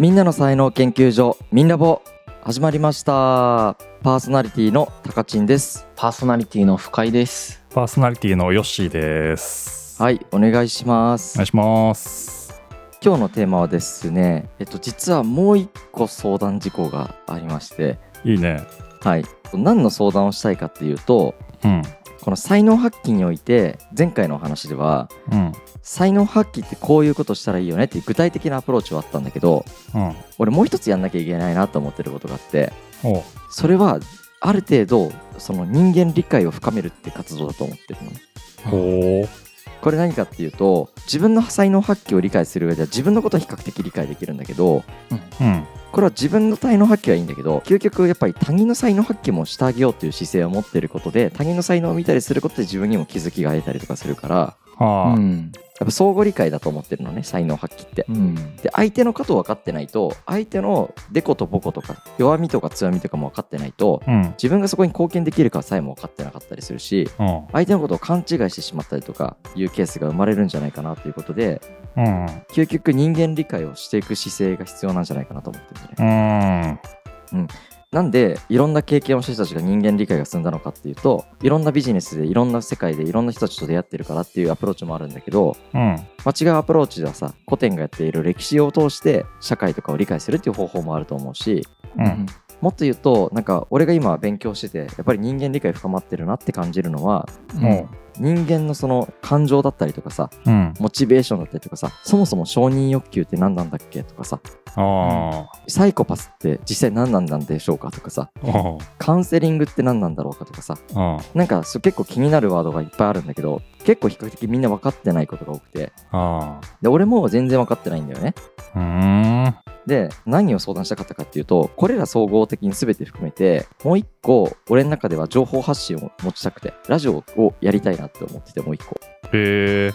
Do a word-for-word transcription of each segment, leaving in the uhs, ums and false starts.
みんなの才能研究所みんラボ始まりました。パーソナリティのたかちんです。パーソナリティの深井です。パーソナリティのよっしーです。はい、お願いします。お願いします。今日のテーマはですね、えっと実はもう一個相談事項がありまして。いいね。はい、何の相談をしたいかっていうと、うん、この才能発揮において前回のお話では、うん、才能発揮ってこういうことしたらいいよねっていう具体的なアプローチはあったんだけど、うん、俺もう一つやんなきゃいけないなと思ってることがあって、おそれはある程度その人間理解を深めるって活動だと思ってるのね。ほう。これ何かっていうと、自分の才能発揮を理解する上では自分のことは比較的理解できるんだけど、うんうん、これは自分の才能発揮はいいんだけど、究極やっぱり他人の才能発揮もしてあげようという姿勢を持っていることで、他人の才能を見たりすることで自分にも気づきが得たりとかするから、はあうん、やっぱ相互理解だと思ってるのね、才能発揮って、うん、で相手のことを分かってないと、相手のデコとボコとか弱みとか強みとかも分かってないと、うん、自分がそこに貢献できるかさえも分かってなかったりするし、うん、相手のことを勘違いしてしまったりとかいうケースが生まれるんじゃないかなということで、うん、究極人間理解をしていく姿勢が必要なんじゃないかなと思ってるんでね。うん、うん、なんでいろんな経験をした人たちが人間理解が進んだのかっていうと、いろんなビジネスでいろんな世界でいろんな人たちと出会ってるからっていうアプローチもあるんだけど、うん、間違うアプローチではさ、古典がやっている歴史を通して社会とかを理解するっていう方法もあると思うし、うんうん、もっと言うと、なんか俺が今勉強しててやっぱり人間理解深まってるなって感じるのは、うん、人間のその感情だったりとかさ、うん、モチベーションだったりとかさ、そもそも承認欲求って何なんだっけとかさ、あサイコパスって実際何なんなんでしょうかとかさ、カウンセリングって何なんだろうかとかさ、なんか結構気になるワードがいっぱいあるんだけど、結構比較的みんな分かってないことが多くて、あで俺も全然分かってないんだよね。うーんで、何を相談したかったかっていうと、これら総合的に全て含めてもう一個俺の中では情報発信を持ちたくて、ラジオをやりたいなって思ってて、もう一個。へー、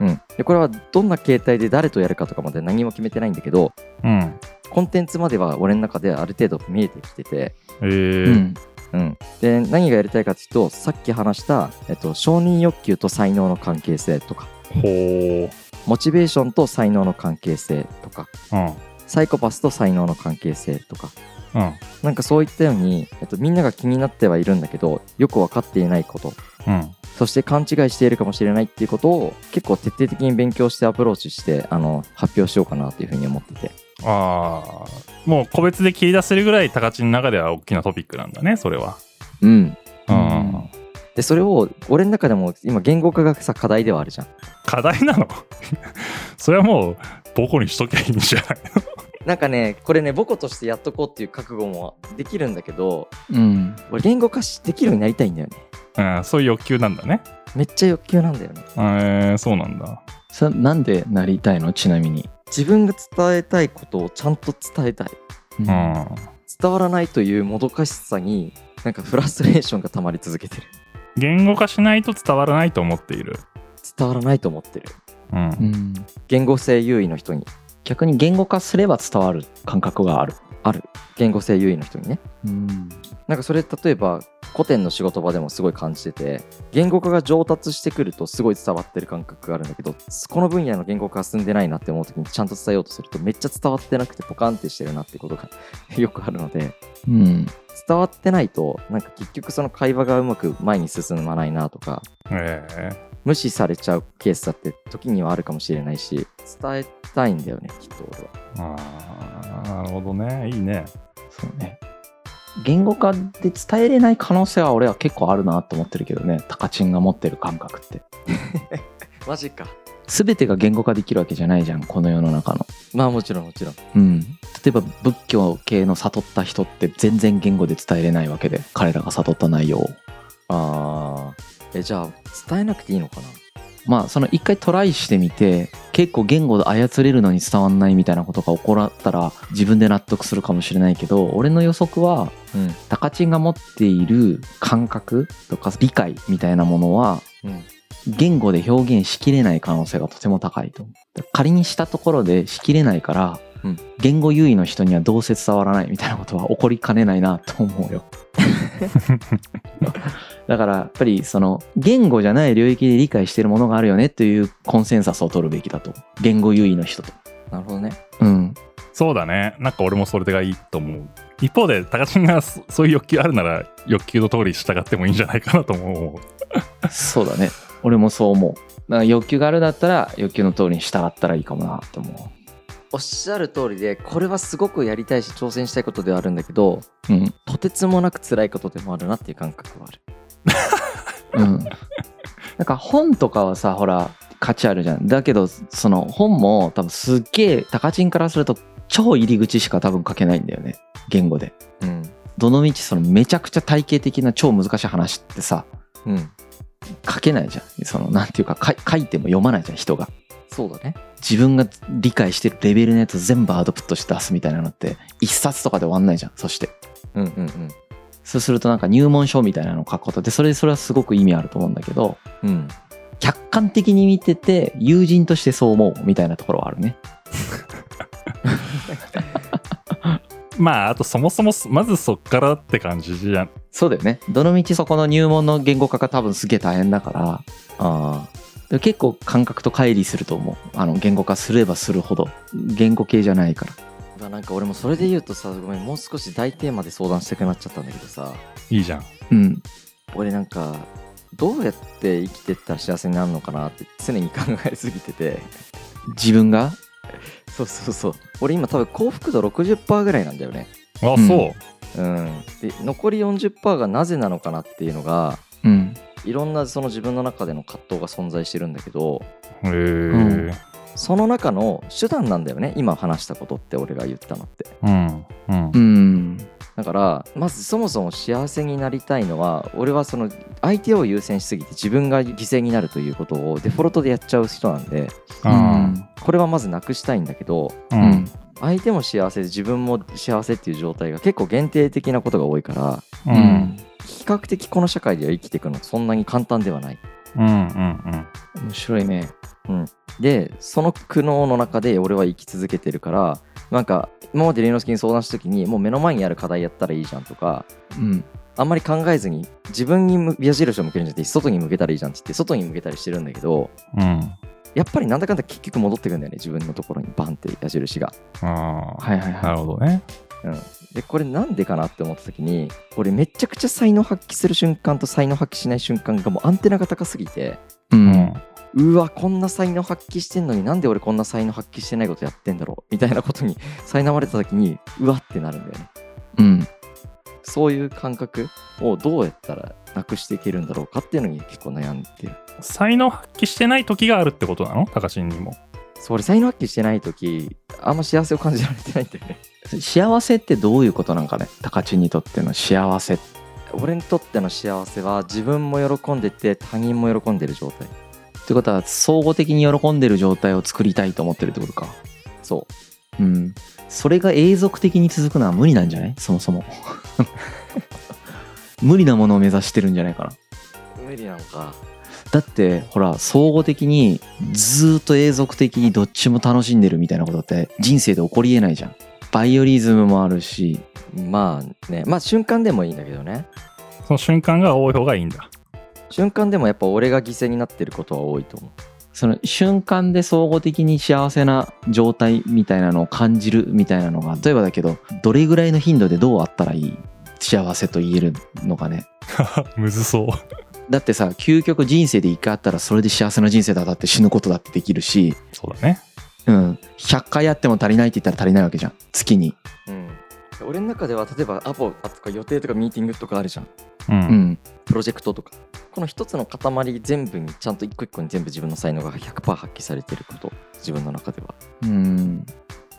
うん、でこれはどんな形態で誰とやるかとかまで何も決めてないんだけど、うん、コンテンツまでは俺の中である程度見えてきてて、へー、うんうん、で何がやりたいかっていうと、さっき話した、えっと、承認欲求と才能の関係性とか、ほうモチベーションと才能の関係性とか、うんサイコパスと才能の関係性とか、うん、なんかそういったように、えっと、みんなが気になってはいるんだけどよく分かっていないこと、うん、そして勘違いしているかもしれないっていうことを結構徹底的に勉強してアプローチしてあの発表しようかなというふうに思ってて。あー、もう個別で切り出せるぐらい高知の中では大きなトピックなんだね、それは。うん、うん、でそれを俺の中でも今言語化がさ課題ではあるじゃん。課題なのそれはもうボコにしときゃいいんじゃないのなんかね、これね、ボコとしてやっとこうっていう覚悟もできるんだけど、うん、俺言語化しできるようになりたいんだよね。うん、そういう欲求なんだね。めっちゃ欲求なんだよね。えー、そうなんだ。さ、なんでなりたいの？ちなみに。自分が伝えたいことをちゃんと伝えたい。うん、伝わらないというもどかしさに、なんかフラストレーションが溜まり続けてる。言語化しないと伝わらないと思っている。伝わらないと思ってる。うんうん、言語性優位の人に。逆に言語化すれば伝わる感覚があるある言語性優位の人にね。うんなんかそれ例えば古典の仕事場でもすごい感じてて、言語化が上達してくるとすごい伝わってる感覚があるんだけど、この分野の言語化が進んでないなって思う時にちゃんと伝えようとするとめっちゃ伝わってなくてポカンってしてるなってことがよくあるので、うん、伝わってないとなんか結局その会話がうまく前に進まないなとか、えー無視されちゃうケースだって時にはあるかもしれないし、伝えたいんだよね、きっと俺は。あー、なるほどね。いいね。そうね。言語化で伝えれない可能性は俺は結構あるなと思ってるけどね、タカチンが持ってる感覚ってマジか。全てが言語化できるわけじゃないじゃん、この世の中の。まあもちろんもちろん、うん、例えば仏教系の悟った人って全然言語で伝えれないわけで、彼らが悟った内容を。あーえじゃあ伝えなくていいのかな。まあその一回トライしてみて、結構言語で操れるのに伝わんないみたいなことが起こったら自分で納得するかもしれないけど、俺の予測は、うん、タカチンが持っている感覚とか理解みたいなものは、うん、言語で表現しきれない可能性がとても高いと思う。仮にしたところでしきれないから、うん、言語優位の人にはどうせ伝わらないみたいなことは起こりかねないなと思うよだからやっぱりその言語じゃない領域で理解してるものがあるよねというコンセンサスを取るべきだと、言語優位の人と。なるほどね。うん。そうだね。なんか俺もそれがいいと思う。一方で高橋がそういう欲求あるなら欲求の通り従ってもいいんじゃないかなと思う。そうだね。俺もそう思う。だから欲求があるんだったら欲求の通りに従ったらいいかもなと思う。おっしゃる通りで、これはすごくやりたいし挑戦したいことではあるんだけど、うん、とてつもなく辛いことでもあるなっていう感覚はある。うん。なんか本とかはさ、ほら価値あるじゃん。だけどその本も多分すっげえ高知からすると超入り口しか多分書けないんだよね、言語で。うん。どのみちそのめちゃくちゃ体系的な超難しい話ってさ、うん、書けないじゃん。そのなんていうか、か書いても読まないじゃん人が。そうだね。自分が理解してるレベルのやつ全部アウトプットして出すみたいなのって一冊とかで終わんないじゃん。そして、うんうんうん、そうするとなんか入門書みたいなのを書くことで、それそれはすごく意味あると思うんだけど、うん、客観的に見てて友人としてそう思うみたいなところはあるね。まああとそもそもまずそっからって感じじゃん。そうだよね。どの道そこの入門の言語化が多分すげえ大変だから、あー結構感覚と乖離すると思う。あの言語化すればするほど。言語系じゃないから。なんか俺もそれで言うとさ、ごめん、もう少し大テーマで相談したくなっちゃったんだけどさ。いいじゃん。うん。俺なんかどうやって生きてったら幸せになるのかなって常に考えすぎてて。自分がそうそうそう。俺今多分幸福度 ろくじゅっパーセント ぐらいなんだよね。あ、そう、うんうん、で残り よんじゅっパーセント がなぜなのかなっていうのが、うん、いろんなその自分の中での葛藤が存在してるんだけど、へー、うん、その中の手段なんだよね今話したことって俺が言ったのって、うんうん、だからまずそもそも幸せになりたいのは、俺はその相手を優先しすぎて自分が犠牲になるということをデフォルトでやっちゃう人なんで、うん、これはまずなくしたいんだけど、うん、相手も幸せで自分も幸せっていう状態が結構限定的なことが多いから、うん、比較的この社会では生きていくのそんなに簡単ではない。うんうんうん。面白いね。うん。で、その苦悩の中で俺は生き続けてるから、なんか今まで龍之介に相談した時に、もう目の前にある課題やったらいいじゃんとか、うん、あんまり考えずに自分に矢印を向けるんじゃなくて外に向けたらいいじゃんって言って外に向けたりしてるんだけど、うん、やっぱりなんだかんだ結局戻ってくんだよね、自分のところにバンって矢印が。ああ、はいはいはい。なるほどね。うん、でこれなんでかなって思った時に、俺めちゃくちゃ才能発揮する瞬間と才能発揮しない瞬間がもうアンテナが高すぎて、うん、うわこんな才能発揮してんのになんで俺こんな才能発揮してないことやってんだろうみたいなことに苛まれた時にうわってなるんだよね、うん、そういう感覚をどうやったらなくしていけるんだろうかっていうのに結構悩んでる。才能発揮してない時があるってことなの、高橋にも。そう、俺才能発揮してない時あんま幸せを感じられてないんだよね。幸せってどういうことなんかね、高知にとっての幸せ。俺にとっての幸せは自分も喜んでて他人も喜んでる状態ってことは、総合的に喜んでる状態を作りたいと思ってるってことか。そう、うん、それが永続的に続くのは無理なんじゃない、そもそも。無理なものを目指してるんじゃないかな。無理なのか。だってほら、総合的にずっと永続的にどっちも楽しんでるみたいなことって人生で起こりえないじゃん。バイオリズムもあるし、まあね、まあ瞬間でもいいんだけどね。その瞬間が多い方がいいんだ。瞬間でもやっぱ俺が犠牲になってることは多いと思う。その瞬間で総合的に幸せな状態みたいなのを感じるみたいなのが、例えばだけど、どれぐらいの頻度でどうあったらいい幸せと言えるのかね。むずそう。だってさ、究極人生で一回あったらそれで幸せな人生だだって死ぬことだってできるし。そうだね。うん、ひゃっかいやっても足りないって言ったら足りないわけじゃん、月に、うん、俺の中では例えばアポとか予定とかミーティングとかあるじゃん、うん、プロジェクトとか、この一つの塊全部にちゃんと一個一個に全部自分の才能が ひゃくパーセント 発揮されてること、自分の中では。うん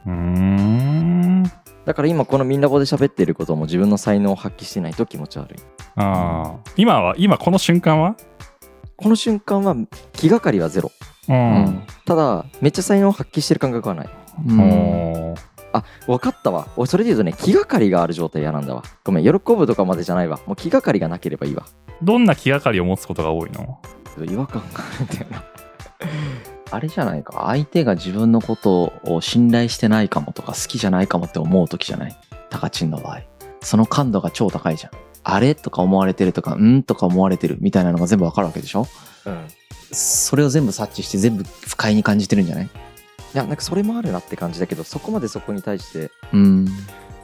うーん。だから今このみんなぼで喋ってることも自分の才能を発揮してないと気持ち悪い。ああ、今は今この瞬間はこの瞬間は気がかりはゼロ。うんうん、ただめっちゃ才能を発揮してる感覚はない。うん、あ、分かったわ。俺それで言うとね、気がかりがある状態嫌なんだわ。ごめん、喜ぶとかまでじゃないわ。もう気がかりがなければいいわ。どんな気がかりを持つことが多いの？違和感があるんだよな。あれじゃないか、相手が自分のことを信頼してないかもとか好きじゃないかもって思う時じゃない、タカチンの場合。その感度が超高いじゃん。あれとか思われてるとか、んとか思われてるみたいなのが全部分かるわけでしょ。うん、それを全部察知して全部不快に感じてるんじゃない？いやなんかそれもあるなって感じだけど、そこまでそこに対して、うん、い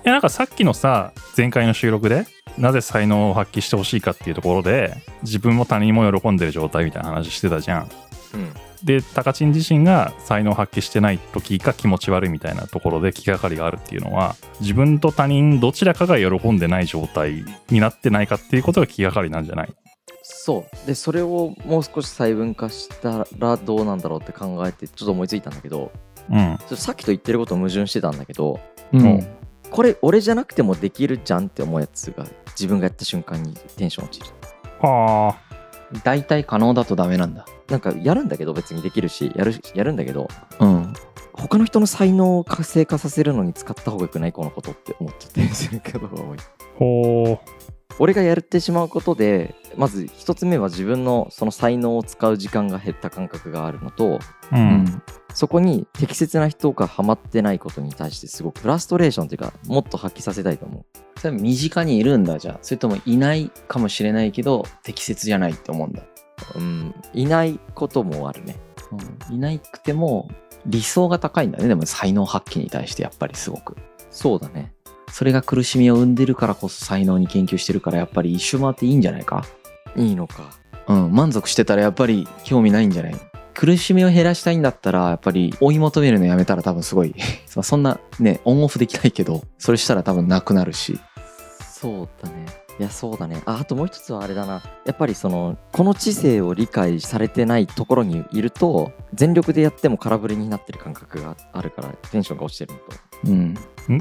やなんかさっきのさ前回の収録でなぜ才能を発揮してほしいかっていうところで自分も他人も喜んでる状態みたいな話してたじゃん、うん、でタカチン自身が才能を発揮してない時が気持ち悪いみたいなところで気がかりがあるっていうのは、自分と他人どちらかが喜んでない状態になってないかっていうことが気がかりなんじゃない？そうで、それをもう少し細分化したらどうなんだろうって考えてちょっと思いついたんだけど、うん、ちょっとさっきと言ってること矛盾してたんだけど、うん、これ俺じゃなくてもできるじゃんって思うやつが自分がやった瞬間にテンション落ちる。はあ、大体可能だとダメなんだ。なんかやるんだけど別にできるしやる、やるんだけど、うん、他の人の才能を活性化させるのに使った方がよくないこのことって思っちゃってるんですけど多い。ほう。俺がやってしまうことで、まず一つ目は自分のその才能を使う時間が減った感覚があるのと、うん、そこに適切な人がハマってないことに対してすごくフラストレーションというか、もっと発揮させたいと思う。それ身近にいるんだじゃあ、それともいないかもしれないけど適切じゃないって思うんだ。うん、いないこともあるね、うん、いなくても理想が高いんだね。でも才能発揮に対してやっぱりすごくそうだね。それが苦しみを生んでるからこそ才能に研究してるから、やっぱり一周回っていいんじゃないか。いいのか。うん、満足してたらやっぱり興味ないんじゃない。苦しみを減らしたいんだったらやっぱり追い求めるのやめたら多分すごいそんなねオンオフできないけど、それしたら多分なくなるし。そうだね。いやそうだね。あ、あともう一つはあれだな。やっぱりそのこの知性を理解されてないところにいると全力でやっても空振りになってる感覚があるからテンションが落ちてるのと。うん。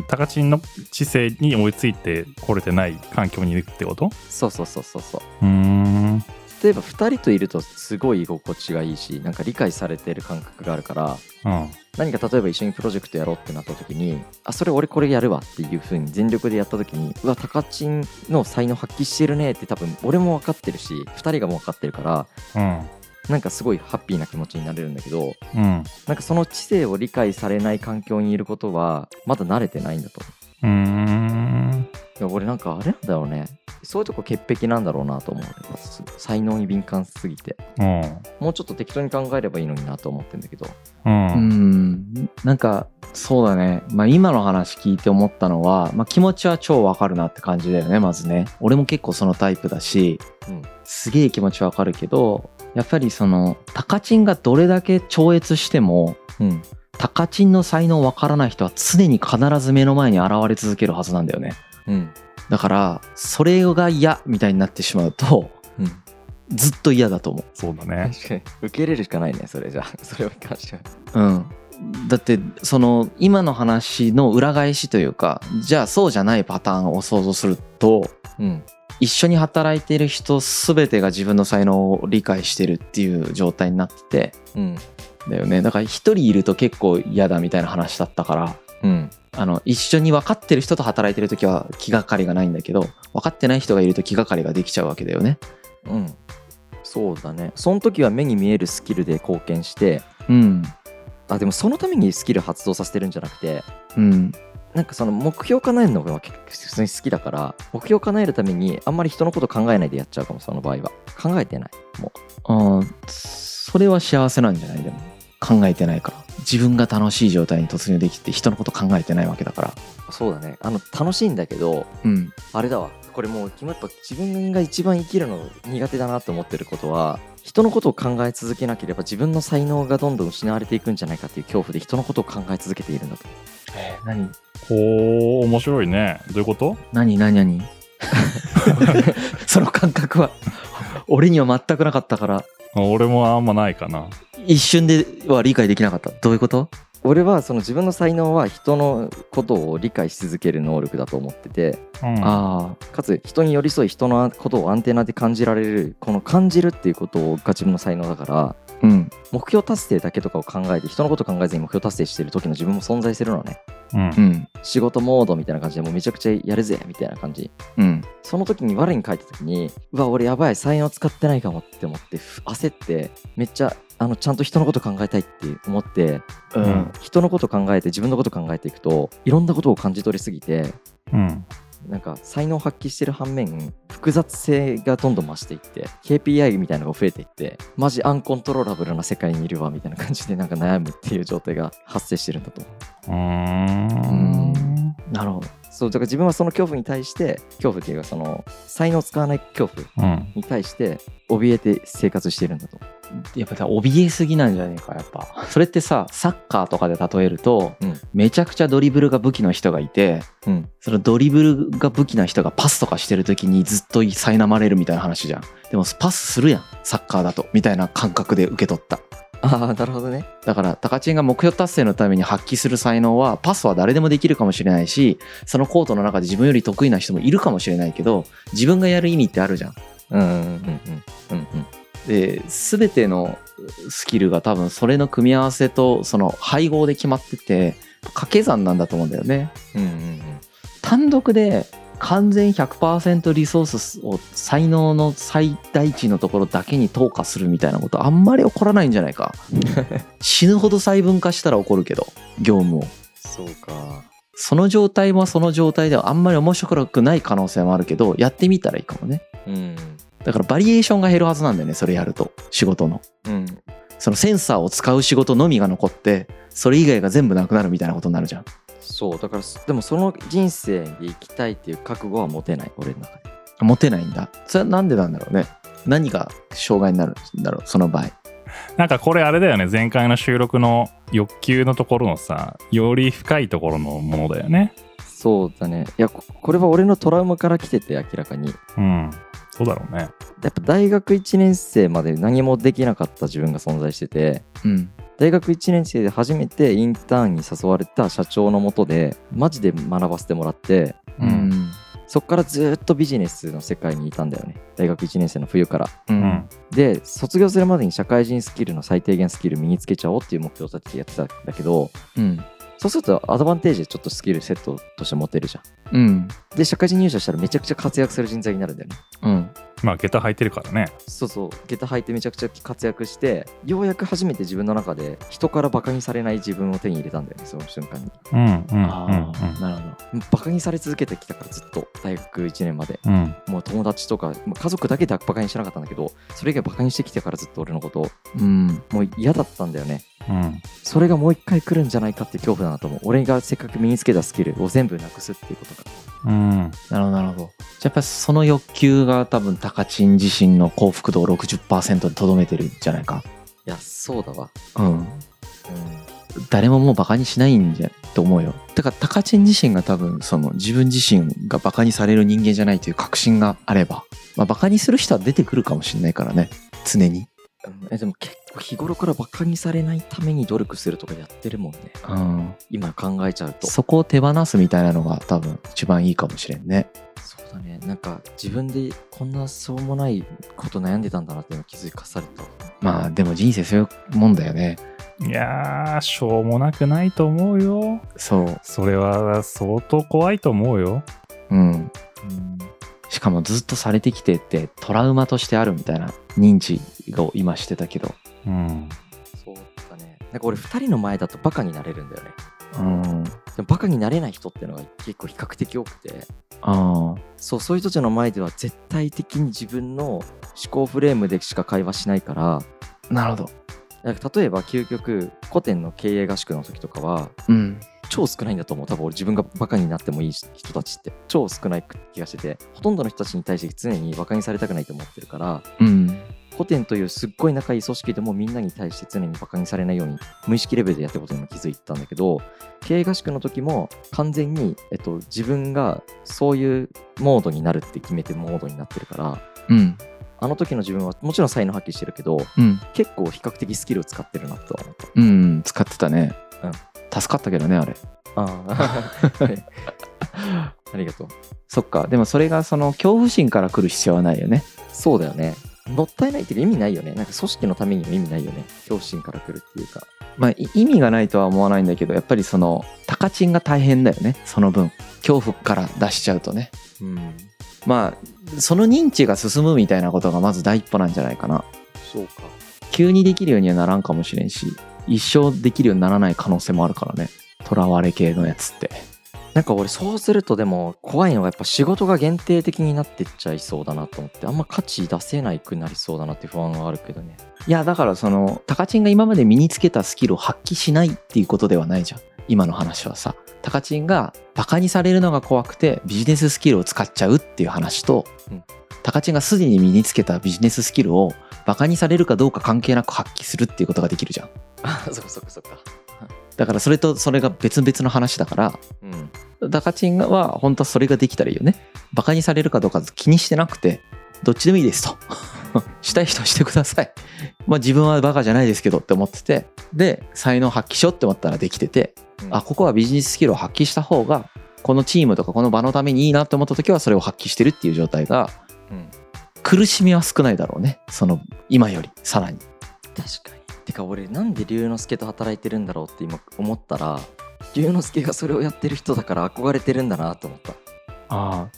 タカチンの知性に追いついてこれてない環境にいるってこと？そうそうそうそうそう。うーん、例えばふたりといるとすごい居心地がいいし、なんか理解されてる感覚があるから、うん、何か例えば一緒にプロジェクトやろうってなった時に、あ、それ俺これやるわっていう風に全力でやった時に、うわタカチンの才能発揮してるねって多分俺も分かってるしふたりがもう分かってるから、うんなんかすごいハッピーな気持ちになれるんだけど、うん、なんかその知性を理解されない環境にいることはまだ慣れてないんだと。うーん、いや俺なんかあれなんだろうね、そういうとこ潔癖なんだろうなと思う。才能に敏感すぎて、うん、もうちょっと適当に考えればいいのになと思ってんだけど、うん、うーんなんかそうだね、まあ、今の話聞いて思ったのは、まあ、気持ちは超わかるなって感じだよね。まずね俺も結構そのタイプだし、うん、すげえ気持ちはわかるけど、やっぱりそのタカチンがどれだけ超越しても、うん、タカチンの才能わからない人は常に必ず目の前に現れ続けるはずなんだよね、うん、だからそれが嫌みたいになってしまうと、うん、ずっと嫌だと思う。そうだね、確かに受け入れるしかないね。それじゃそれを関しては、うんだってその今の話の裏返しというか、じゃあそうじゃないパターンを想像すると、うん一緒に働いている人全てが自分の才能を理解してるっていう状態になってて、うん、だよね。だから一人いると結構嫌だみたいな話だったから、うん、あの一緒に分かってる人と働いてる時は気がかりがないんだけど、分かってない人がいると気がかりができちゃうわけだよね。うん、そうだね。その時は目に見えるスキルで貢献して、うん、あでもそのためにスキル発動させてるんじゃなくて、うんなんかその目標叶えるのが結構普通に好きだから、目標叶えるためにあんまり人のこと考えないでやっちゃうかも。その場合は考えてないもう。あそれは幸せなんじゃない？でも考えてないから自分が楽しい状態に突入できて、人のこと考えてないわけだから。そうだね、あの楽しいんだけど、うん、あれだわこれもうやっぱ自分が一番生きるの苦手だなと思ってることは、人のことを考え続けなければ自分の才能がどんどん失われていくんじゃないかっていう恐怖で人のことを考え続けているんだと。えー、何？ほー面白いね。どういうこと？何何何その感覚は俺には全くなかったから。俺もあんまないかな。一瞬では理解できなかった。どういうこと？俺はその自分の才能は人のことを理解し続ける能力だと思ってて、うん、あかつ人に寄り添い人のことをアンテナで感じられる、この感じるっていうことが自分の才能だから、うん、目標達成だけとかを考えて人のこと考えずに目標達成してる時の自分も存在するのね、うん、仕事モードみたいな感じでもうめちゃくちゃやるぜみたいな感じ、うん、その時に我に返った時にうわ俺やばい才能使ってないかもって思って焦ってめっちゃあのちゃんと人のこと考えたいって思って、うん、人のこと考えて自分のこと考えていくといろんなことを感じ取りすぎて、うん、なんか才能を発揮してる反面、複雑性がどんどん増していって ケーピーアイ みたいなのが増えていって、マジアンコントローラブルな世界にいるわみたいな感じでなんか悩むっていう状態が発生してるんだと思う。うーん、なるほど。そうだから自分はその恐怖に対して、恐怖っていうかその才能を使わない恐怖に対して怯えて生活してるんだと、うん、やっぱさ怯えすぎなんじゃねえか。やっぱそれってさ、サッカーとかで例えると、うん、めちゃくちゃドリブルが武器の人がいて、うん、そのドリブルが武器な人がパスとかしてる時にずっと苛まれるみたいな話じゃん。でもパスするやんサッカーだとみたいな感覚で受け取った。ああ、なるほどね。だからタカチンが目標達成のために発揮する才能は、パスは誰でもできるかもしれないし、そのコートの中で自分より得意な人もいるかもしれないけど、自分がやる意味ってあるじゃん。うんうんうんうんうん。で、全てのスキルが多分それの組み合わせとその配合で決まってて、掛け算なんだと思うんだよね。うんうんうん。単独で完全 ひゃくパーセント リソースを才能の最大値のところだけに投下するみたいなことあんまり起こらないんじゃないか死ぬほど細分化したら起こるけど、業務を。そうか。その状態もその状態ではあんまり面白くない可能性もあるけど、やってみたらいいかもね。うん。だからバリエーションが減るはずなんだよね、それやると。仕事の、うん、そのセンサーを使う仕事のみが残って、それ以外が全部なくなるみたいなことになるじゃん。そうだから、でもその人生で生きたいっていう覚悟は持てない、俺の中で。持てないんだ。それはなんでなんだろうね。何が障害になるんだろう、その場合。なんかこれあれだよね、前回の収録の欲求のところのさ、より深いところのものだよね。そうだね。いや、これは俺のトラウマから来てて、明らかに。うん。そうだろうね。やっぱ大学いちねん生まで何もできなかった自分が存在してて、うん、大学いちねん生で初めてインターンに誘われた社長の下でマジで学ばせてもらって、うん、そっからずっとビジネスの世界にいたんだよね、大学いちねん生の冬から、うん、で卒業するまでに社会人スキルの最低限スキル身につけちゃおうっていう目標を立ててやってたんだけど、うん、そうするとアドバンテージでちょっとスキルセットとして持てるじゃん。うん。で、社会人入社したらめちゃくちゃ活躍する人材になるんだよね。うん。まあ、下駄履いてるからね。そうそう。下駄履いてめちゃくちゃ活躍して、ようやく初めて自分の中で人からバカにされない自分を手に入れたんだよね、その瞬間に。うんうんうん、うん。ああ、なるほど。バカにされ続けてきたからずっと、大学いちねんまで。うん。もう友達とか、家族だけでバカにしてなかったんだけど、それ以外バカにしてきてからずっと俺のことを、うん、もう嫌だったんだよね。うん、それがもう一回来るんじゃないかって恐怖だなと思う。俺がせっかく身につけたスキルを全部なくすっていうことか。うん、なるほどなるほど。じゃあやっぱりその欲求が多分タカチン自身の幸福度を ろくじゅっパーセント でとどめてるんじゃないか。いやそうだわ。うん、うん、誰ももうバカにしないんじゃと思うよ。だからタカチン自身が多分その自分自身がバカにされる人間じゃないという確信があれば、まあ、バカにする人は出てくるかもしれないからね、常に。えでも結構日頃からバカにされないために努力するとかやってるもんね、うん、今考えちゃうと。そこを手放すみたいなのが多分一番いいかもしれんね。そうだね。なんか自分でこんなそうもないこと悩んでたんだなっていうの気づかされた。まあでも人生そういうもんだよね。いやーしょうもなくないと思うよ。そう。それは相当怖いと思うよ。うん、うん、しかもずっとされてきてってトラウマとしてあるみたいな認知を今してたけど、うん、そうだね。なんか俺ふたりの前だとバカになれるんだよね、うん、でもバカになれない人ってのが結構比較的多くて、あそうそういう人たちの前では絶対的に自分の思考フレームでしか会話しないから。なるほど。なんか例えば究極古典の経営合宿の時とかは、うん、超少ないんだと思う。多分俺自分がバカになってもいい人たちって超少ない気がしてて、ほとんどの人たちに対して常にバカにされたくないと思ってるから、うん古典というすっごい仲いい組織でもみんなに対して常にバカにされないように無意識レベルでやったことにも気づいたんだけど、経営合宿の時も完全に、えっと、自分がそういうモードになるって決めてモードになってるから、うん、あの時の自分はもちろん才能発揮してるけど、うん、結構比較的スキルを使ってるなとは思った、うんうん、使ってたね、うん、助かったけどねあれ。あありがとう。そっか。でもそれがその恐怖心から来る必要はないよね。そうだよね。もったいないっていうか意味ないよね。なんか組織のためにも意味ないよね、恐怖心から来るっていうか。まあ意味がないとは思わないんだけど、やっぱりそのタカチンが大変だよね、その分恐怖から出しちゃうとね、うん、まあその認知が進むみたいなことがまず第一歩なんじゃないかな。そうか。急にできるようにはならんかもしれんし、一生できるようにならない可能性もあるからね、とらわれ系のやつって。なんか俺そうするとでも怖いのがやっぱ仕事が限定的になってっちゃいそうだなと思って、あんま価値出せないくなりそうだなって不安はあるけどね。いやだからそのタカチンが今まで身につけたスキルを発揮しないっていうことではないじゃん今の話はさ。タカチンがバカにされるのが怖くてビジネススキルを使っちゃうっていう話と、うん、タカチンがすでに身につけたビジネススキルをバカにされるかどうか関係なく発揮するっていうことができるじゃん。あそっかそっかそっか。だからそれとそれが別々の話だから、うん、タカチンは本当はそれができたらいいよね。バカにされるかどうか気にしてなくてどっちでもいいですとしたい人はしてくださいまあ自分はバカじゃないですけどって思ってて、で才能発揮しようって思ったらできてて、うん、あここはビジネススキルを発揮した方がこのチームとかこの場のためにいいなって思った時はそれを発揮してるっていう状態が、うん、苦しみは少ないだろうね、その今よりさらに。確かに。てか俺なんで龍之介と働いてるんだろうって今思ったら、龍之介がそれをやってる人だから憧れてるんだなと思った。ああ、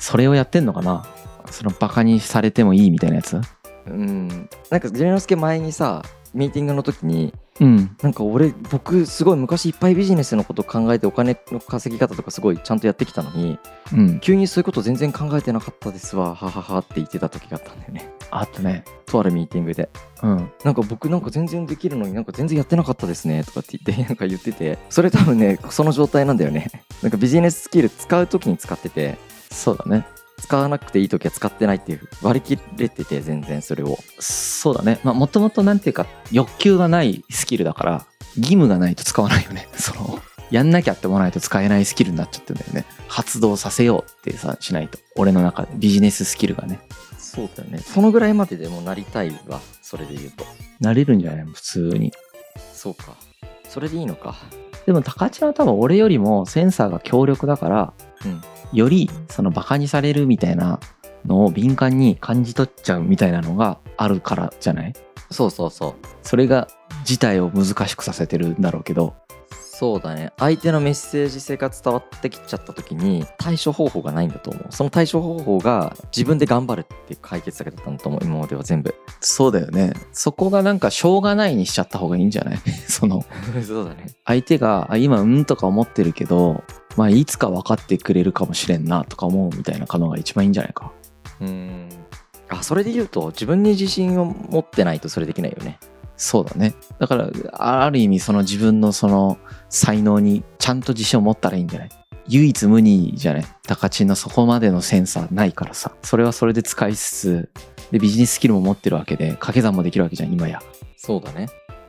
それをやってんのかな、そのバカにされてもいいみたいなやつ。うん、なんか龍之介前にさミーティングの時に、うん、なんか俺僕すごい昔いっぱいビジネスのこと考えてお金の稼ぎ方とかすごいちゃんとやってきたのに、うん、急にそういうこと全然考えてなかったですわはははって言ってた時があったんだよね。あったね、とあるミーティングで、うん、なんか僕なんか全然できるのになんか全然やってなかったですねとかって言ってなんか言ってて、それ多分ねその状態なんだよね。なんかビジネススキル使う時に使ってて、そうだね、使わなくていい時は使ってないっていう割り切れてて全然それを。そうだね、まあもともとなんていうか欲求がないスキルだから義務がないと使わないよね。そのやんなきゃって思わないと使えないスキルになっちゃってるんだよね。発動させようってさしないと俺の中でビジネススキルがね。そうだよね、そのぐらいまででもなりたいわ、それで言うと。なれるんじゃないの普通に。そうか、それでいいのか。でも高知は多分俺よりもセンサーが強力だから、うん、よりそのバカにされるみたいなのを敏感に感じ取っちゃうみたいなのがあるからじゃない？そうそうそう、それが事態を難しくさせてるんだろうけど。そうだね、相手のメッセージ性が伝わってきちゃった時に対処方法がないんだと思う。その対処方法が自分で頑張るって解決策だったんだと思う今までは全部。そうだよね、そこがなんかしょうがないにしちゃった方がいいんじゃないそのそうだね、相手が今うんとか思ってるけど、まあ、いつか分かってくれるかもしれんなとか思うみたいな可能が一番いいんじゃないか。うーん、あそれで言うと自分に自信を持ってないとそれできないよね。そうだね、だからある意味その自分のその才能にちゃんと自信を持ったらいいんじゃない。唯一無二じゃない、タカチンのそこまでのセンサーないからさ。それはそれで使いつつでビジネススキルも持ってるわけで掛け算もできるわけじゃん今や。そうだね、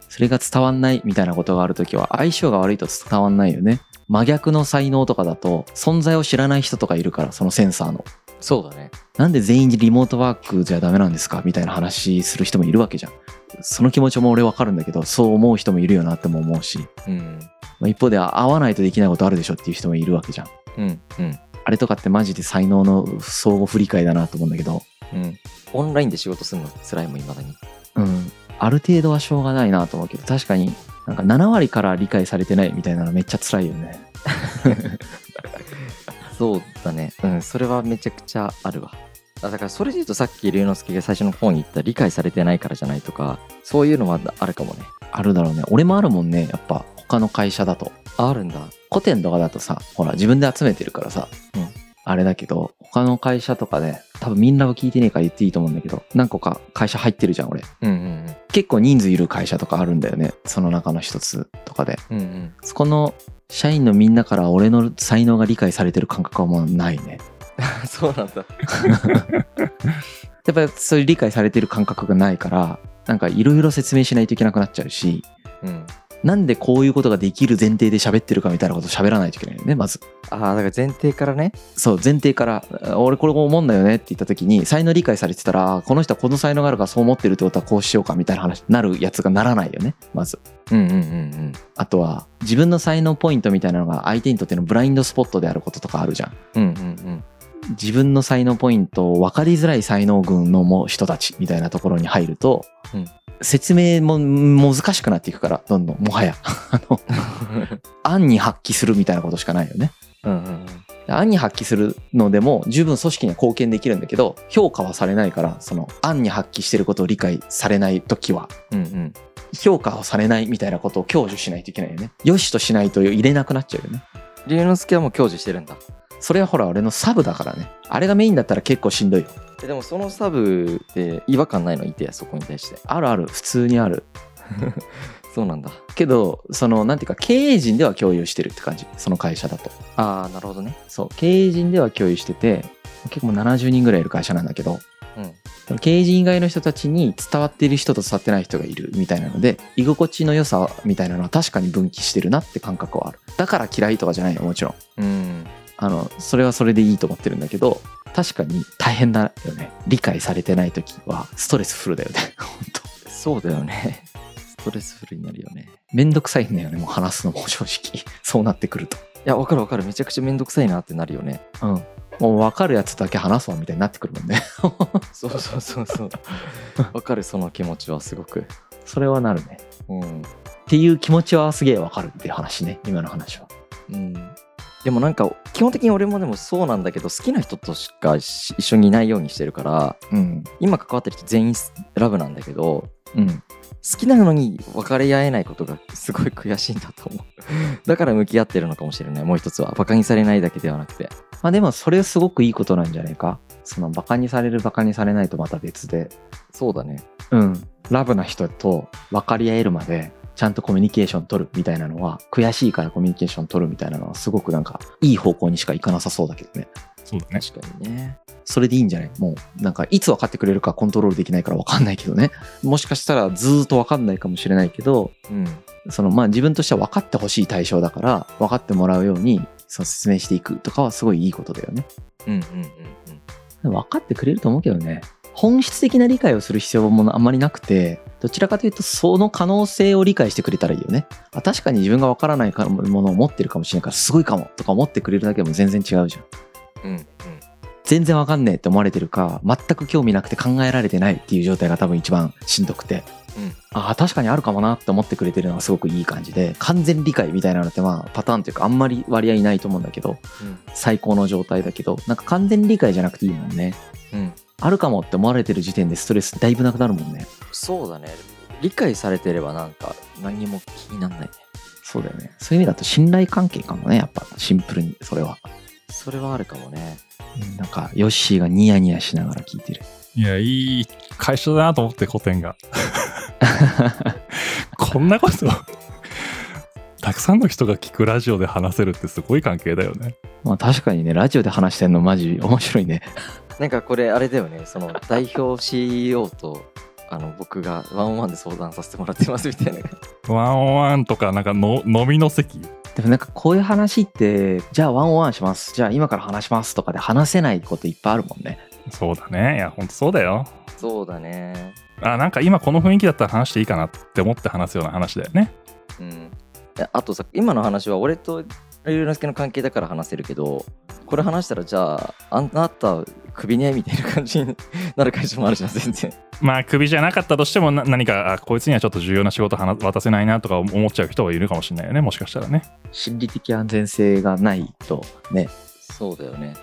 それが伝わんないみたいなことがあるときは相性が悪いと伝わんないよね。真逆の才能とかだと存在を知らない人とかいるから、そのセンサーの。そうだね、なんで全員リモートワークじゃダメなんですかみたいな話する人もいるわけじゃん。その気持ちも俺分かるんだけど、そう思う人もいるよなっても思うし、うん、一方で合わないとできないことあるでしょっていう人もいるわけじゃん、うんうん、あれとかってマジで才能の相互振り替えだなと思うんだけど、うん、オンラインで仕事するの辛いもん未だに、うん、ある程度はしょうがないなと思うけど、確かになんかなな割から理解されてないみたいなのめっちゃ辛いよねそうだね、うん、それはめちゃくちゃあるわ。だからそれで言うとさっき龍之介が最初の方に言った理解されてないからじゃないとか、そういうのはあるかもね。あるだろうね、俺もあるもんねやっぱ他の会社だと。あるんだ。古典とかだとさほら自分で集めてるからさ、うん、あれだけど他の会社とかで、ね、多分みんなは聞いてねえから言っていいと思うんだけど、何個か会社入ってるじゃん俺、うんうんうん、結構人数いる会社とかあるんだよね、その中の一つとかで、うんうん、そこの社員のみんなから俺の才能が理解されてる感覚はもうないねそうなんだやっぱりそういう理解されてる感覚がないから、なんかいろいろ説明しないといけなくなっちゃうし、うん、なんでこういうことができる前提で喋ってるかみたいなことを喋らないといけないよねまず。ああ、だから前提からね。そう前提から、俺これも思うんだよねって言った時に才能理解されてたら、この人はこの才能があるからそう思ってるってことはこうしようかみたいな話になるやつがならないよねまず。うんうんうんうん、あとは自分の才能ポイントみたいなのが相手にとってのブラインドスポットであることとかあるじゃん。うんうんうん、自分の才能ポイントを分かりづらい才能群の人たちみたいなところに入ると、うん、説明も難しくなっていくからどんどんもはやあの案に発揮するみたいなことしかないよね、うんうんうん、案に発揮するのでも十分組織には貢献できるんだけど評価はされないから、その案に発揮してることを理解されないときは、うんうん、評価をされないみたいなことを享受しないといけないよね。よしとしないと入れなくなっちゃうよね。龍之介はもう享受してるんだ。それはほら俺のサブだからね。あれがメインだったら結構しんどいよ。でもそのサブで違和感ないのいて、そこに対してあるある普通にあるそうなんだけど、そのなんていうか経営陣では共有してるって感じ、その会社だと。ああなるほどね。そう経営陣では共有してて、結構ななじゅうにんぐらいいる会社なんだけど、うん、経営陣以外の人たちに伝わっている人と伝わってない人がいるみたいなので、居心地の良さみたいなのは確かに分岐してるなって感覚はある。だから嫌いとかじゃないよ、もちろん、うん、あのそれはそれでいいと思ってるんだけど、確かに大変だよね。理解されてない時はストレスフルだよね本当そうだよねストレスフルになるよね。めんどくさいんだよね、もう話すのも正直そうなってくると。いや分かる分かる、めちゃくちゃめんどくさいなってなるよね。うん、もう分かるやつだけ話そうみたいになってくるもんねそうそうそうそう分かる、その気持ちはすごくそれはなるね、うん、っていう気持ちはすげえ分かるっていう話ね、今の話は。うんでもなんか基本的に俺もでもそうなんだけど、好きな人としか一緒にいないようにしてるから、うん、今関わってる人全員ラブなんだけど、うん、好きなのに別れ合えないことがすごい悔しいんだと思うだから向き合ってるのかもしれない。もう一つはバカにされないだけではなくて、まあ、でもそれすごくいいことなんじゃないか。そのバカにされるバカにされないとまた別で。そうだね、うん、ラブな人と分かり合えるまでちゃんとコミュニケーション取るみたいなのは、悔しいからコミュニケーション取るみたいなのはすごくなんかいい方向にしかいかなさそうだけどね。そうだね、確かにね。それでいいんじゃない？もうなんかいつ分かってくれるかコントロールできないから分かんないけどね。もしかしたらずーっと分かんないかもしれないけど、うん、そのまあ自分としては分かってほしい対象だから分かってもらうようにその説明していくとかはすごいいいことだよね。うんうんうんうん。分かってくれると思うけどね。本質的な理解をする必要もあんまりなくて、どちらかというとその可能性を理解してくれたらいいよね。あ、確かに自分がわからないものを持ってるかもしれないからすごいかもとか思ってくれるだけでも全然違うじゃん。うんうん。全然わかんねえって思われてるか、全く興味なくて考えられてないっていう状態が多分一番しんどくて、うん、ああ確かにあるかもなって思ってくれてるのはすごくいい感じで、完全理解みたいなのってまあパターンというかあんまり割合ないと思うんだけど、うん、最高の状態だけど、なんか完全理解じゃなくていいもんね。うん。あるかもって思われてる時点でストレスだいぶなくなるもんね。そうだね、理解されてればなんか何にも気にならないね。そうだよね、そういう意味だと信頼関係かもね、やっぱシンプルに。それはそれはあるかもね。なんかヨッシーがニヤニヤしながら聞いてる。いやいい会社だなと思って、古典がこんなことたくさんの人が聞くラジオで話せるってすごい関係だよね。まあ確かにね、ラジオで話してんのマジ面白いねなんかこれあれだよね、その代表 シーイーオー とあの僕がワンオンワンで相談させてもらってますみたいなワンオンワンとかなんかの飲みの席でもなんかこういう話って、じゃあワンオンワンします、じゃあ今から話しますとかで話せないこといっぱいあるもんね。そうだね、いやほんとそうだよ。そうだね、あなんか今この雰囲気だったら話していいかなって思って話すような話だよね。うん、あとさ今の話は俺と龍之介の関係だから話せるけど、これ話したらじゃああんなたクビねみたいな感じになる会社もあるじゃん全然まあクビじゃなかったとしてもな、何かあこいつにはちょっと重要な仕事渡せないなとか思っちゃう人はいるかもしれないよね、もしかしたらね。心理的安全性がないとね。そうだよね。